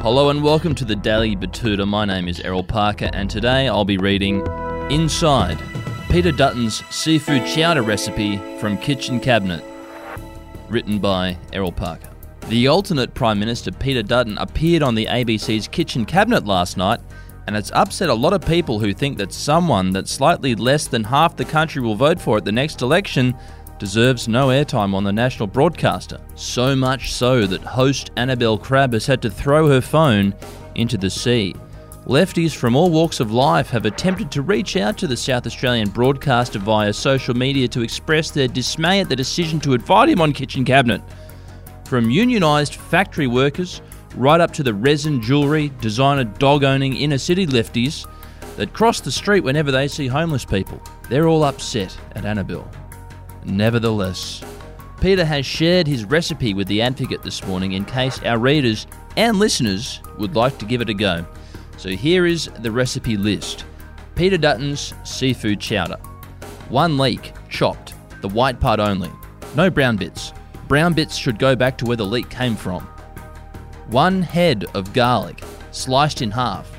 Hello and welcome to the Daily Batuta. My name is Errol Parker and today I'll be reading Inside, Peter Dutton's seafood chowder recipe from Kitchen Cabinet, written by Errol Parker. The alternate Prime Minister Peter Dutton appeared on the ABC's Kitchen Cabinet last night, and it's upset a lot of people who think that someone that slightly less than half the country will vote for at the next election deserves no airtime on the national broadcaster. So much so that host Annabel Crabb has had to throw her phone into the sea. Lefties from all walks of life have attempted to reach out to the South Australian broadcaster via social media to express their dismay at the decision to invite him on Kitchen Cabinet. From unionised factory workers right up to the resin jewellery, designer dog-owning inner-city lefties that cross the street whenever they see homeless people. They're all upset at Annabel. Nevertheless, Peter has shared his recipe with The Advocate this morning in case our readers and listeners would like to give it a go. So here is the recipe list. Peter Dutton's seafood chowder. 1 leek, chopped, the white part only. No brown bits. Brown bits should go back to where the leek came from. 1 head of garlic, sliced in half,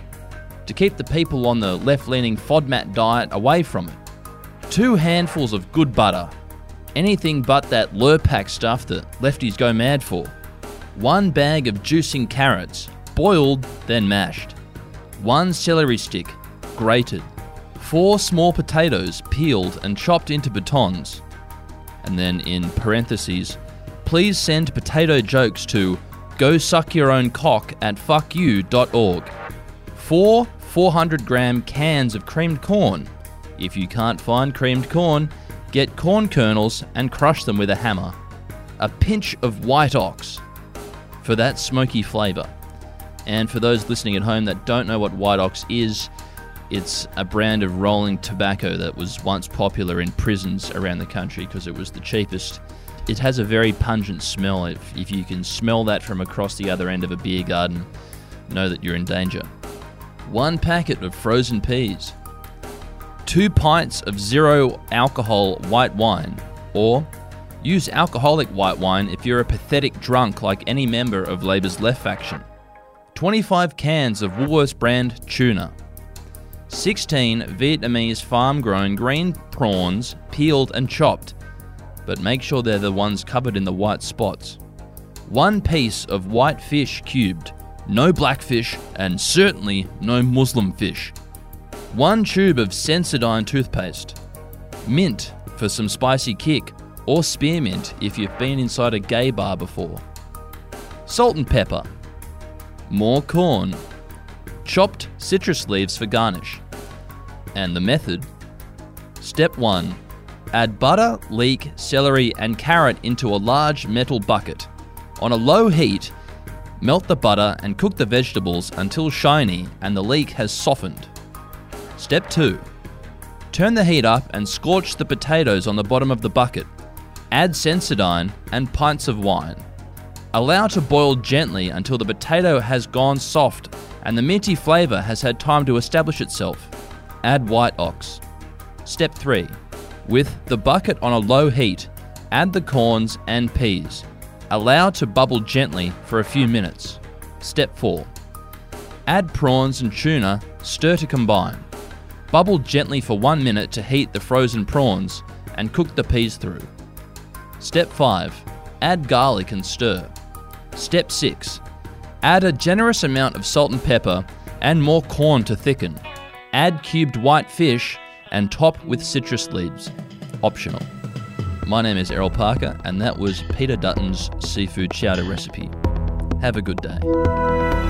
to keep the people on the left-leaning FODMAP diet away from it. 2 handfuls of good butter, anything but that Lurpak stuff that lefties go mad for. 1 bag of juicing carrots, boiled, then mashed. 1 celery stick, grated. 4 small potatoes, peeled and chopped into batons. And then in parentheses, please send potato jokes to gosuckyourowncock@fuckyou.org. 4 400-gram cans of creamed corn. If you can't find creamed corn, get corn kernels and crush them with a hammer. A pinch of White Ox for that smoky flavour. And for those listening at home that don't know what White Ox is, it's a brand of rolling tobacco that was once popular in prisons around the country because it was the cheapest. It has a very pungent smell. If you can smell that from across the other end of a beer garden, know that you're in danger. 1 packet of frozen peas. 2 pints of zero alcohol white wine, or use alcoholic white wine if you're a pathetic drunk like any member of Labor's left faction. 25 cans of Woolworths brand tuna. 16 Vietnamese farm-grown green prawns, peeled and chopped, but make sure they're the ones covered in the white spots. 1 piece of white fish cubed, no black fish and certainly no Muslim fish. 1 tube of Sensodyne toothpaste. Mint for some spicy kick, or spearmint if you've been inside a gay bar before. Salt and pepper. More corn. Chopped citrus leaves for garnish. And the method. Step 1. Add butter, leek, celery and carrot into a large metal bucket. On a low heat, melt the butter and cook the vegetables until shiny and the leek has softened. Step 2. Turn the heat up and scorch the potatoes on the bottom of the bucket. Add Sensodyne and pints of wine. Allow to boil gently until the potato has gone soft and the minty flavour has had time to establish itself. Add White Ox. Step 3. With the bucket on a low heat, add the corns and peas. Allow to bubble gently for a few minutes. Step 4. Add prawns and tuna, stir to combine. Bubble gently for 1 minute to heat the frozen prawns and cook the peas through. Step 5. Add garlic and stir. Step 6. Add a generous amount of salt and pepper and more corn to thicken. Add cubed white fish and top with citrus leaves. Optional. My name is Errol Parker and that was Peter Dutton's seafood chowder recipe. Have a good day.